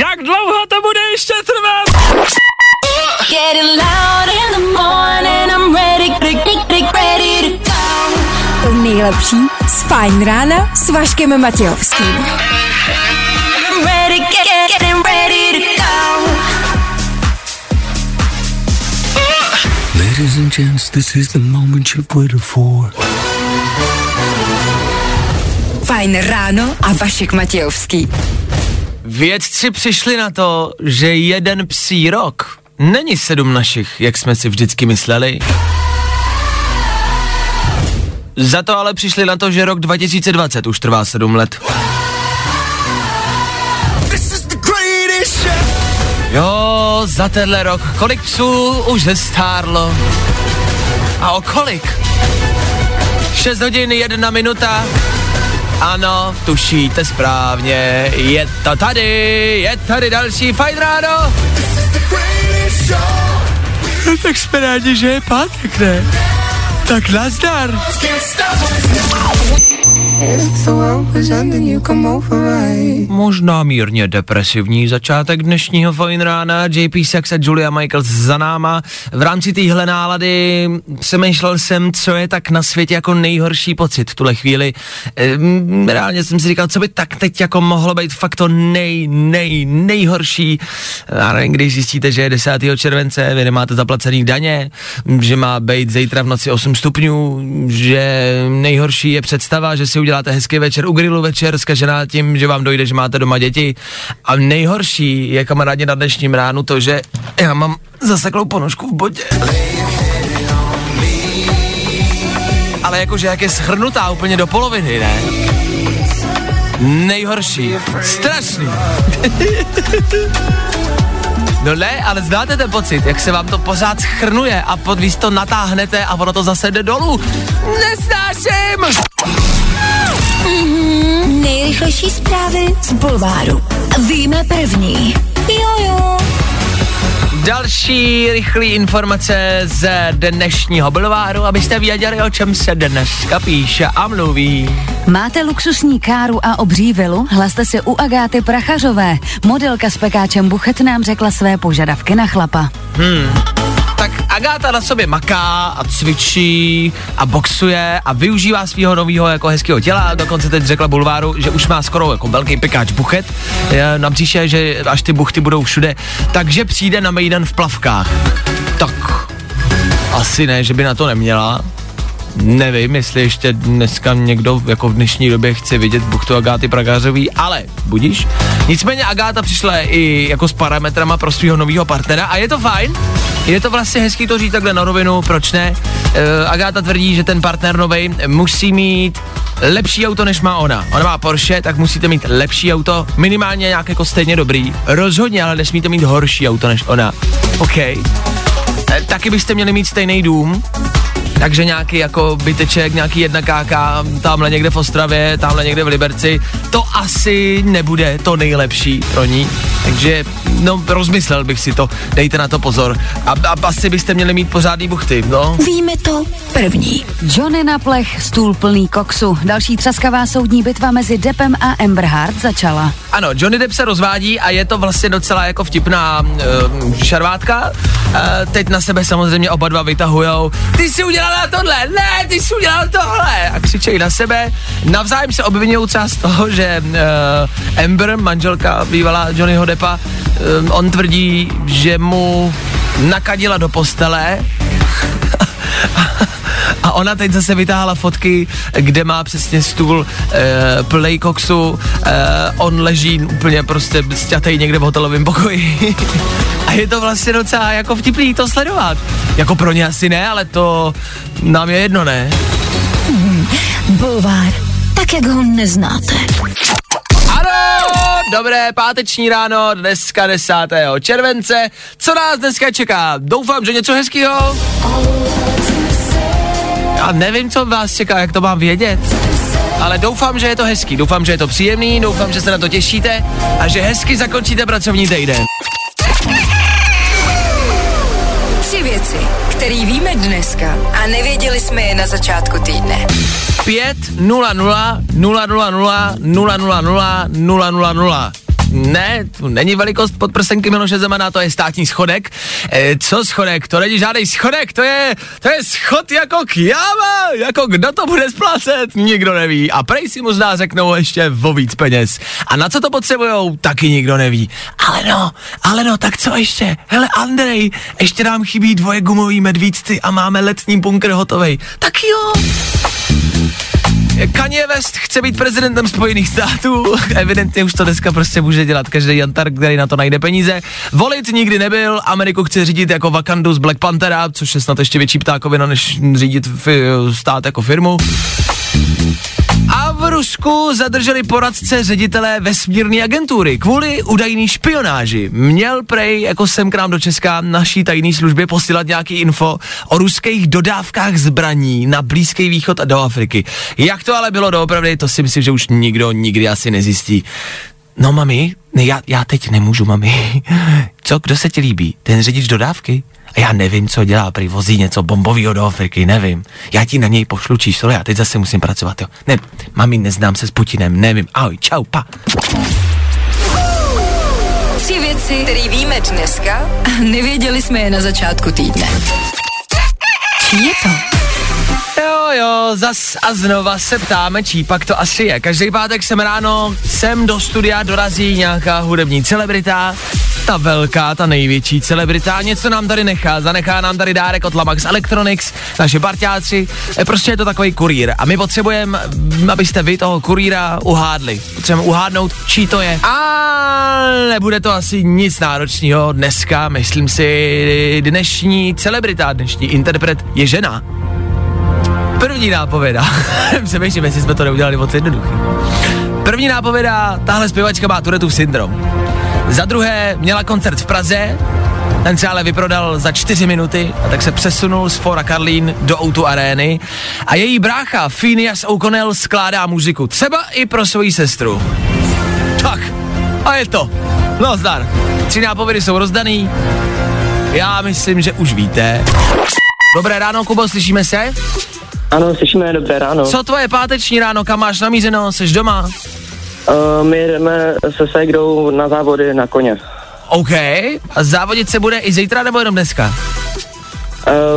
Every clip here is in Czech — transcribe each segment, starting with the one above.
Jak dlouho to bude ještě trvat? To nejlepší z Fajn rána s Vaškem Matějovským. Ladies and gents, this is the moment you've waited for. Fajn ráno a Vašek Matějovský. Vědci přišli na to, že jeden psí rok není 7 našich, jak jsme si vždycky mysleli. Za to ale přišli na to, že rok 2020 už trvá 7 let. Jo, za tenhle rok kolik psů už zestárlo? A o kolik? 6 hodin 1 minuta. Ano, tušíte správně, je tady další Fajn ráno. No, tak jsme rádi, že je pátek, ne? Tak nazdar. Možná mírně depresivní začátek dnešního Fajn rána. JP Sax a Julia Michaels za náma. V rámci téhle nálady přemýšlel jsem, co je tak na světě jako nejhorší pocit tuhle chvíli. Reálně jsem si říkal, co by tak teď jako mohlo být fakt to nejhorší. A když zjistíte, že je 10. července, vy nemáte zaplacený daně, že má být zítra v noci 8 stupňů, že nejhorší je představa, že si uděláte hezký večer u grilu večer, zkažená tím, že vám dojde, že máte doma děti. A nejhorší je, kamarádně, na dnešním ránu to, že já mám zaseklou ponožku v bodě. Ale jakože jak je shrnutá úplně do poloviny, ne? Nejhorší. Strašný. No ne, ale znáte ten pocit, jak se vám to pořád schrnuje a podvíz to natáhnete a ono to zase jde dolů. Nesnáším! Nejrychlejší zprávy z bulváru. Víme první. Jojo. Další rychlé informace z dnešního bulváru, abyste věděli, o čem se dneska píše a mluví. Máte luxusní káru a obří vilu? Hlaste se u Agáty Prachařové. Modelka s pekáčem buchet nám řekla své požadavky na chlapa. Tak Agáta na sobě maká a cvičí a boxuje a využívá svého nového jako hezkého těla. Dokonce teď řekla bulváru, že už má skoro jako velký pekáč buchet na břiše, že až ty buchty budou všude, takže přijde na mejdan v plavkách. Tak asi ne, že by na to neměla. Nevím, jestli ještě dneska někdo jako v dnešní době chce vidět buchtu Agáty Prachařový, ale budíš. Nicméně Agáta přišla i jako s parametrama pro svého nového partnera a je to fajn. Je to vlastně hezký to říct takhle na rovinu, proč ne? Agáta tvrdí, že ten partner novej musí mít lepší auto, než má ona. Ona má Porsche, tak musíte mít lepší auto, minimálně nějak jako stejně dobrý. Rozhodně, ale nesmíte mít horší auto, než ona. OK. Taky byste měli mít stejný dům. Takže nějaký jako byteček, nějaký 1 KK, tamhle někde v Ostravě, tamhle někde v Liberci, to asi nebude to nejlepší pro ní. Takže, no, rozmyslel bych si to, dejte na to pozor. A asi byste měli mít pořádný buchty, no. Víme to první. Johnny na plech, stůl plný koksu. Další třaskavá soudní bitva mezi Deppem a Amber Heard začala. Ano, Johnny Depp se rozvádí a je to vlastně docela jako vtipná šarvátka. Teď na sebe samozřejmě oba dva vytahujou. Ty jsi udělala tohle, ne, ty jsi udělal tohle. A křičejí na sebe. Navzájem se obvinují třeba z toho, že Amber, manželka bývalá Johnnyho Deppa, on tvrdí, že mu nakadila do postele. A ona teď zase vytáhla fotky, kde má přesně stůl plnej koksu, on leží úplně prostě sťatej někde v hotelovém pokoji. A je to vlastně docela jako vtipný to sledovat. Jako pro ně asi ne, ale to nám je jedno, ne? Bulvár, tak jak ho neznáte. Dobré páteční ráno, dneska 10. července. Co nás dneska čeká? Doufám, že něco hezkýho. Já nevím, co vás čeká, jak to mám vědět. Ale doufám, že je to hezký, doufám, že je to příjemný, doufám, že se na to těšíte a že hezky zakončíte pracovní týden. 3 věci, které víme dneska a nevěděli jsme je na začátku týdne. 5 0 0 0 0 0 0 0 0 0 0 0 0 Ne, to není velikost podprsenky Miloše Zemana, to je státní schodek. Co schodek? To není žádný schodek, to je schod jako kjáva, jako kdo to bude splácet, nikdo neví. A prej si mu zdá řeknou ještě o víc peněz. A na co to potřebujou, taky nikdo neví. Ale no, tak co ještě? Hele, Andrej, ještě nám chybí 2 gumový medvídci a máme letní bunkr hotovej. Tak jo. Kanye West chce být prezidentem Spojených států. Evidentně už to dneska prostě může dělat každý jantar, který na to najde peníze. Volit nikdy nebyl, Ameriku chce řídit jako Wakandu z Black Panthera, což je snad ještě větší ptákovina, než řídit stát jako firmu. A v Rusku zadrželi poradce ředitele vesmírné agentury kvůli údajný špionáži. Měl prej jako sem k nám do Česka naší tajné službě posílat nějaký info o ruských dodávkách zbraní na Blízký východ a do Afriky. Jak to ale bylo doopravdy, to si myslím, že už nikdo nikdy asi nezjistí. No mami, já teď nemůžu, mami. Co, kdo se ti líbí? Ten řidič dodávky? A já nevím, co dělá, prý vozí něco bombovýho do Afriky, nevím. Já ti na něj pošlu číslo, já teď zase musím pracovat, jo. Ne, mami, neznám se s Putinem, nevím. Ahoj, čau, pa. 3 věci, které víme dneska a nevěděli jsme je na začátku týdne. Čí je to? Jo, zas a znova se ptáme, čí pak to asi je. Každý pátek sem ráno sem do studia dorazí nějaká hudební celebrita, ta velká, ta největší celebrita, něco nám tady nechá, zanechá nám tady dárek od Lamax Electronics, naše parťáci, prostě je to takový kurýr a my potřebujeme, abyste vy toho kurýra uhádli, potřebujeme uhádnout, čí to je. A nebude to asi nic náročného dneska, myslím si, dnešní celebrita, dnešní interpret je žena. První nápověda. Přemýšlím, jestli jsme to neudělali moc jednoduchý. První nápověda, tahle zpěvačka má Tourettův syndrom. Za druhé, měla koncert v Praze, ten se ale vyprodal za 4 minuty, a tak se přesunul z Fóra Karlín do O2 Areny a její brácha Finneas O'Connell skládá muziku, třeba i pro svoji sestru. Tak, a je to. No zdar. 3 nápovědy jsou rozdaný. Já myslím, že už víte. Dobré ráno, Kubo, slyšíme se? Ano, slyšíme, dobré ráno. Co tvoje páteční ráno, kam máš namířeno, jsi doma? My jdeme se ségrou na závody na koně. OK, a závodit se bude i zítra nebo jenom dneska?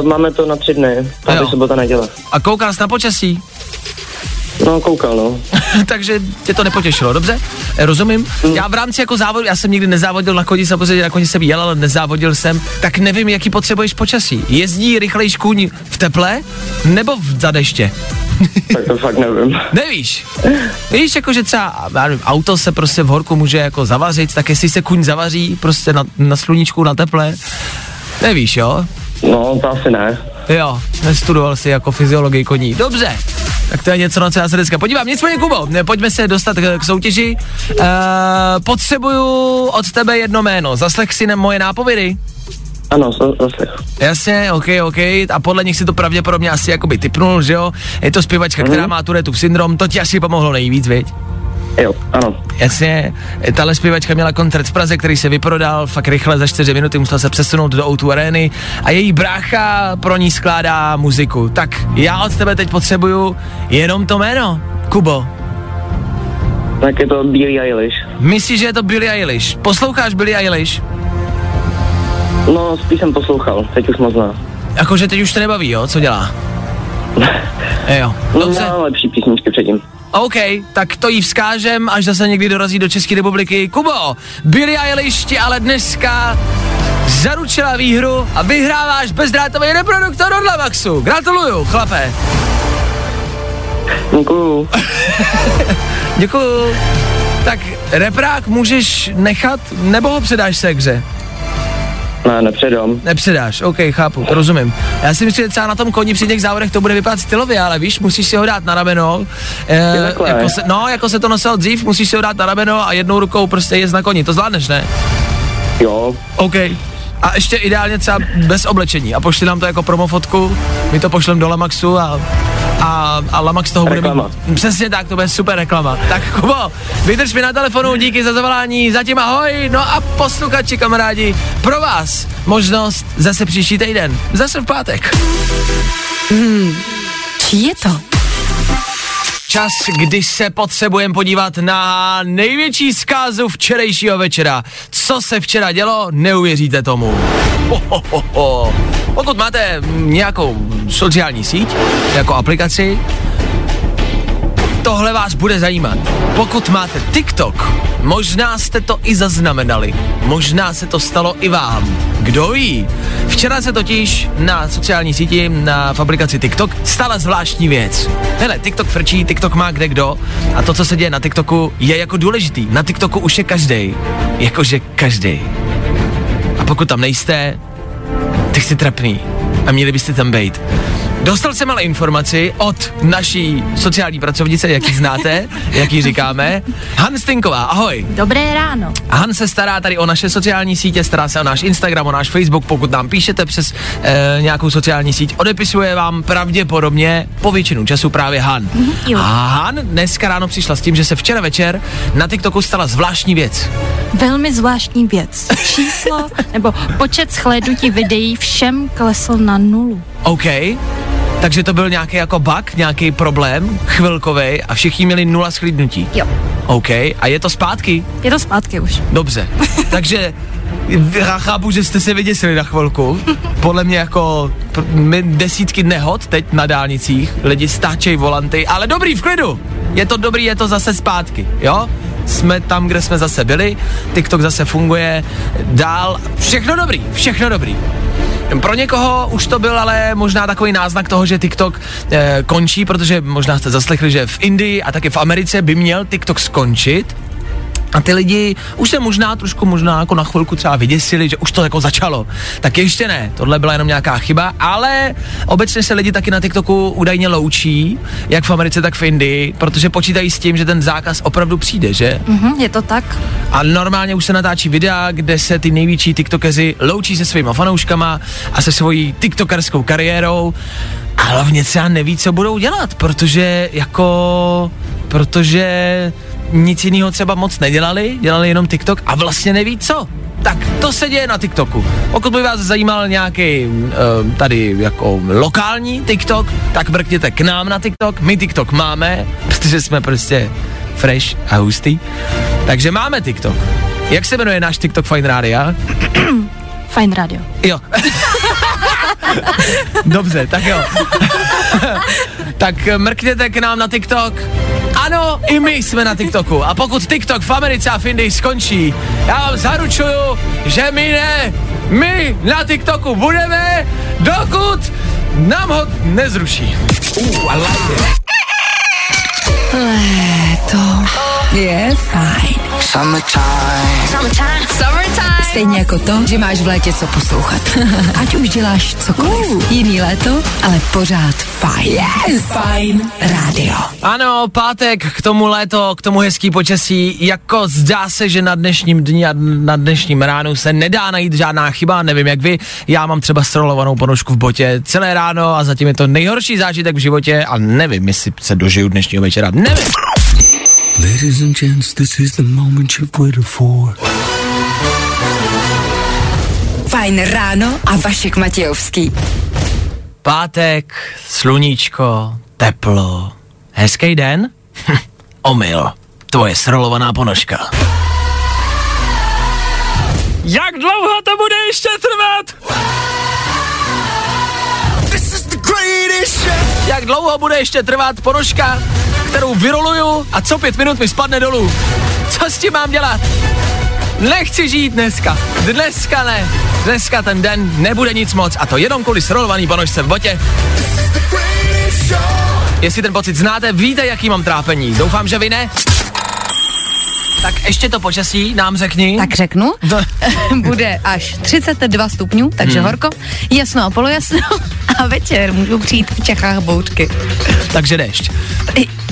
Máme to na 3 dny, aby sobota neděla. A koukal jsi na počasí? No, koukal, no. Takže tě to nepotěšilo, dobře? Rozumím. Já v rámci jako závodu, já jsem nikdy nezávodil na koni, samozřejmě na koni jsem jel, ale nezávodil jsem, tak nevím, jaký potřebuješ počasí. Jezdí rychlej škůň v teple nebo v zadeště? Tak to fakt nevím. Nevíš? Víš, jakože třeba, já nevím, auto se prostě v horku může jako zavařit, tak jestli se kůň zavaří prostě na sluníčku, na teple, nevíš, jo? No, to asi ne. Jo, nestudoval jsi jako fyziologii koní. Dobře, tak to je něco, na co já se dneska podívám. Nicméně, Kubo, pojďme se dostat k soutěži. Potřebuju od tebe jedno jméno. Zaslech si moje nápovědy. Ano, zaslech. Jasně, ok. A podle nich si to pravděpodobně asi jakoby tipnul, že jo? Je to zpěvačka, která má Tourettův syndrom, to ti asi pomohlo nejvíc, viď? Jo, ano. Jasně, tahle zpěvačka měla koncert v Praze, který se vyprodal fakt rychle za 4 minuty, musela se přesunout do O2 Areny a její brácha pro ní skládá muziku. Tak já od tebe teď potřebuju jenom to jméno, Kubo. Tak je to Billie Eilish. Myslíš, že je to Billie Eilish? Posloucháš Billie Eilish? No, spíš jsem poslouchal, teď už moc ne. Jakože teď už to nebaví, jo? Co dělá? Jo. Dobře. No, lepší písničky předtím. OK, tak to jí vzkážem, až zase někdy dorazí do České republiky. Kubo, Billie Eilish ti ale dneska zaručila výhru a vyhráváš bezdrátový reproduktor od Lavaxu. Gratuluju, chlape. Děkuju. Děkuju. Tak reprák můžeš nechat, nebo ho předáš Segře? Ne, nepředám. Nepředáš, OK, chápu, rozumím. Já si myslím, že třeba na tom koni při těch závodech to bude vypadat stylově, ale víš, musíš si ho dát na rameno. Jako se to nosilo dřív, musíš si ho dát na rameno a jednou rukou prostě jezd na koni. To zvládneš, ne? Jo. OK. A ještě ideálně třeba bez oblečení. A pošli nám to jako promofotku, my to pošlem do Lamaxu a Lamax toho reklama. Bude mít. Přesně tak, to bude super reklama. Tak Kubo, vydrž mi na telefonu, díky za zavolání, zatím ahoj, no a posluchači kamarádi, pro vás možnost zase příští týden, zase v pátek. Čí je to? čas, kdy se potřebujeme podívat na největší zkázu včerejšího večera. Co se včera dělo, neuvěříte tomu. Pokud máte nějakou sociální síť, jako aplikaci, tohle vás bude zajímat. Pokud máte TikTok, možná jste to i zaznamenali. Možná se to stalo i vám. Kdo ví? Včera se totiž na sociální síti, na aplikaci TikTok, stala zvláštní věc. Hele, TikTok frčí, TikTok má kdekdo a to, co se děje na TikToku, je jako důležitý. Na TikToku už je každej. Jakože každej. A pokud tam nejste, tak jste trapný. A měli byste tam bejt. Dostal jsem ale informaci od naší sociální pracovnice, jak ji znáte, jak ji říkáme. Han Stinková, ahoj. Dobré ráno. Han se stará tady o naše sociální sítě, stará se o náš Instagram, o náš Facebook, pokud nám píšete přes nějakou sociální síť, odepisuje vám pravděpodobně po většinu času právě Han. A Han dneska ráno přišla s tím, že se včera večer na TikToku stala zvláštní věc. Velmi zvláštní věc. Číslo nebo počet shlédnutí videí všem klesl na 0. OK. Takže to byl nějaký jako bug, nějaký problém, chvilkovej, a všichni měli 0 shlídnutí. Jo. OK, a je to zpátky? Je to zpátky už. Dobře, takže já chápu, že jste se vyděsili na chvilku. Podle mě jako desítky nehod teď na dálnicích, lidi stáčejí volanty, ale dobrý, v klidu. Je to dobrý, je to zase zpátky, jo? Jsme tam, kde jsme zase byli, TikTok zase funguje, dál, všechno dobrý, všechno dobrý. Pro někoho už to byl ale možná takový náznak toho, že TikTok končí, protože možná jste zaslechli, že v Indii a taky v Americe by měl TikTok skončit. A ty lidi už se možná trošku, možná jako na chvilku třeba vyděsili, že už to jako začalo. Tak ještě ne, tohle byla jenom nějaká chyba, ale obecně se lidi taky na TikToku údajně loučí, jak v Americe, tak v Indii, protože počítají s tím, že ten zákaz opravdu přijde, že? Je to tak. A normálně už se natáčí videa, kde se ty největší tiktokeři loučí se svýma fanouškama a se svojí tiktokerskou kariérou. A hlavně třeba neví, co budou dělat, protože nic jiného třeba moc nedělali, dělali jenom TikTok a vlastně neví co. Tak to se děje na TikToku. Pokud by vás zajímal nějaký tady jako lokální TikTok, tak mrkněte k nám na TikTok. My TikTok máme, protože jsme prostě fresh a hustý. Takže máme TikTok. Jak se jmenuje náš TikTok Fajn rádia? Fajn rádio. Jo. Dobře, tak jo. Tak mrkněte k nám na TikTok. Ano, i my jsme na TikToku. A pokud TikTok v Americe a v Indii skončí, já vám zaručuju, že my ne. My na TikToku budeme, dokud nám ho nezruší. Léto je fajn. Summertime. Stejně jako to, že máš v létě co poslouchat. Ať už děláš cokoliv. Jiný léto, ale pořád fajn. Yes. Fajn rádio. Ano, pátek, k tomu léto, k tomu hezký počasí. Jako zdá se, že na dnešním dni a na dnešním ránu se nedá najít žádná chyba. Nevím jak vy, já mám třeba strolovanou ponožku v botě celé ráno a zatím je to nejhorší zážitek v životě a nevím, jestli se dožiju dnešního večera. Nevím. Ladies and gents, this is the moment you've waited for. Fajn ráno a Vašek Matějovský. Pátek, sluníčko, teplo, hezký den? Omyl, tvoje srolovaná ponožka. Jak dlouho to bude ještě trvat? This is the greatest show. Jak dlouho bude ještě trvat ponožka, kterou vyroluju a co 5 minut mi spadne dolů? Co s tím mám dělat? Nechci žít dneska. Dneska ne. Dneska ten den nebude nic moc a to jenom kvůli srolovaný ponožce v botě. Jestli ten pocit znáte, víte, jaký mám trápení. Doufám, že vy ne. Tak ještě to počasí nám řekni. Tak řeknu. Bude až 32 stupňů, takže horko. Jasno a polojasno. A večer můžou přijít v Čechách bouřky. Takže déšť.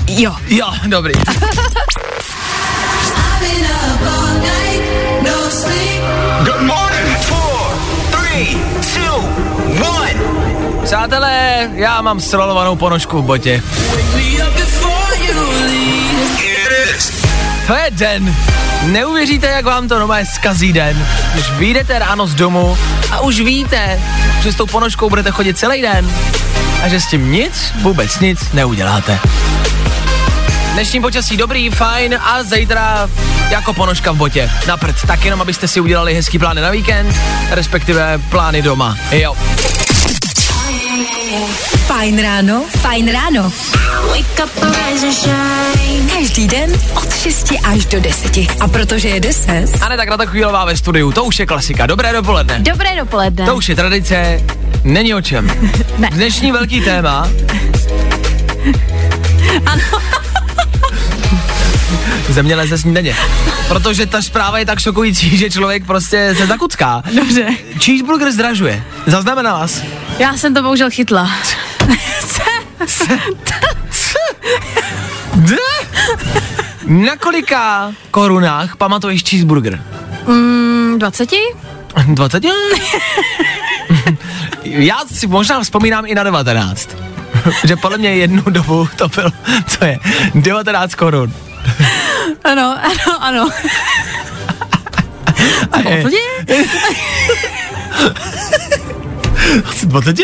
Jo, dobrý. Good morning. 4, 3, 2, 1. Přátelé, já mám srolovanou ponožku v botě. To je den. Neuvěříte, jak vám to normálně zkazí den, když vyjdete ráno z domu a už víte, že s tou ponožkou budete chodit celý den a že s tím nic, vůbec nic neuděláte. Dnešní počasí dobrý, fajn a zítra jako ponožka v botě. Na prd. Tak jenom, abyste si udělali hezký plány na víkend, respektive plány doma. Jo. Fajn ráno, fajn ráno. Každý den od 6 až do 10. A protože je 10. A ne tak na takovýlová ve studiu, to už je klasika. Dobré dopoledne. Dobré dopoledne. To už je tradice, není o čem. Ne. Dnešní velký téma. Ano. Zeměle ze snídaně. Protože ta zpráva je tak šokující, že člověk prostě se zakucká. Dobře. Cheeseburger zdražuje. Zaznamenala jsi? Já jsem to bohužel chytla. Na kolika korunách pamatuješ cheeseburger? 20? 20? Já si možná vzpomínám i na 19. Že podle mě jednu dobu to bylo, co je, 19 korun. Ano, ano, ano. A je. Asi 20?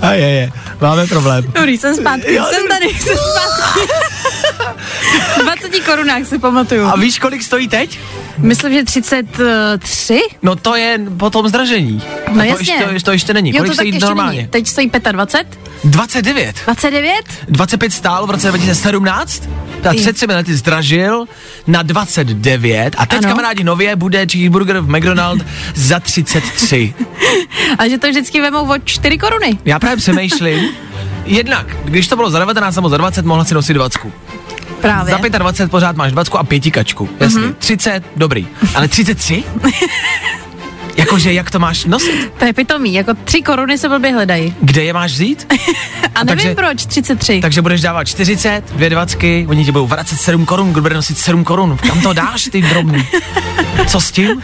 A je. Máme problém. Dobrý, jsem zpátky. Jsem tady. 20 korunách si pamatuju. A víš, kolik stojí teď? Myslím, že 33. No to je po tom zdražení. No to jasně. To ještě není. Jo, kolik stojí normálně? Není. Teď stojí 25. 29. 29? 25 stál v roce 2017. Ta před 7 lety zdražil na 29. A teď, ano, kamarádi, nově bude cheeseburger v McDonald za 33. A že to vždycky vemou o 4 koruny. Já právě přemýšlím. Jednak, když to bylo za 19 nebo za 20, mohla si nosit 20. Právě. Za 25 pořád máš 20 a 5kačku. Jasně. 30, dobrý. Ale 33? Jakože, jak to máš nosit? To je pitomý, jako 3 koruny se blbě hledají. Kde je máš vzít? A nevím, takže, proč, 33. Takže budeš dávat 40, 2 20, oni ti budou vracet 7 korun, kdo bude nosit 7 korun. Kam to dáš, ty drobný? Co s tím?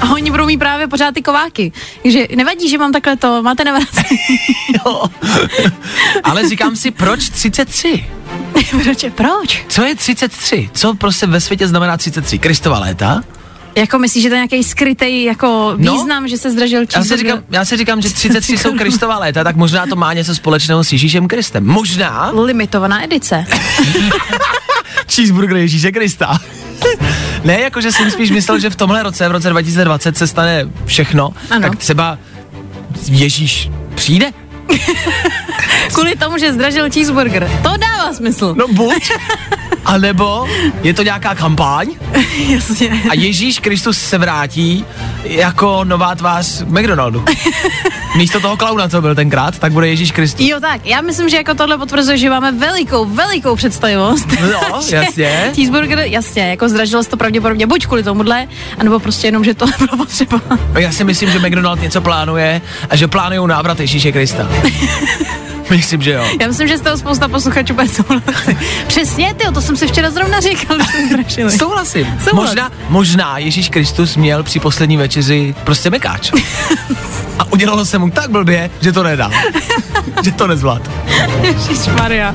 A oni budou mít právě pořád ty kováky. Takže nevadí, že mám takhle to, máte nevracet. Jo. Ale říkám si, proč 33? Proč? Co je 33? Co prostě ve světě znamená 33? Kristova léta? Jako myslíš, že to je nějaký skrytej jako význam, že se zdražil cheeseburger? Já si říkám, že 33 jsou Kristova léta, tak možná to má něco společného s Ježíšem Kristem. Možná. Limitovaná edice. Cheeseburger Ježíše Krista. Ne, jakože jsem spíš myslel, že v tomhle roce, v roce 2020 se stane všechno, ano, tak třeba Ježíš přijde. Kvůli tomu, že zdražil cheeseburger. To dává smysl. No buď. A nebo je to nějaká kampaň. Jasně. A Ježíš Kristus se vrátí jako nová tvář McDonaldu. Místo toho klauna, co byl tenkrát, tak bude Ježíš Kristus. Jo, tak. Já myslím, že jako tohle potvrzuje, že máme velikou představivost. No, jasně. Cheeseburger, jasně, jako zdražilo se to pravděpodobně buď kvůli tomuhle, anebo prostě jenom, že to bylo potřeba. Já si myslím, že McDonald něco plánuje a že plánujou návrat Ježíše Krista. Myslím, že jo. Já myslím, že z toho spousta posluchačů bude souhlasit. Přesně, tyjo, to jsem si včera zrovna říkal, že jsme zdražili. Souhlasím. Možná Ježíš Kristus měl při poslední večeři prostě mekáč. A udělalo se mu tak blbě, že to nedal. Že to nezvládl. Ježišmarja.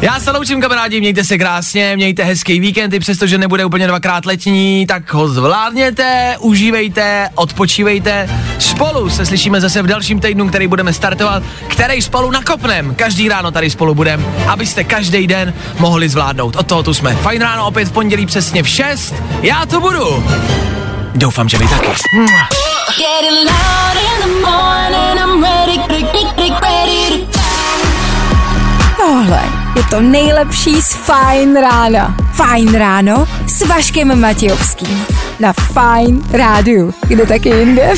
Já se loučím, kamarádi, mějte se krásně, mějte hezký víkend, i přestože nebude úplně 2x letní, tak ho zvládněte, užívejte, odpočívejte. Spolu se slyšíme zase v dalším týdnu, který budeme startovat, který spolu nakopnem. Každý ráno tady spolu budeme, abyste každý den mohli zvládnout. Od toho tu jsme. Fajn ráno opět v pondělí přesně v 6. Já tu budu. Doufám, že vy taky. Tohle je to nejlepší z Fajn rána. Fajn ráno s Vaškem Matějovským. Na Fajn rádiu. Kde taky jinde?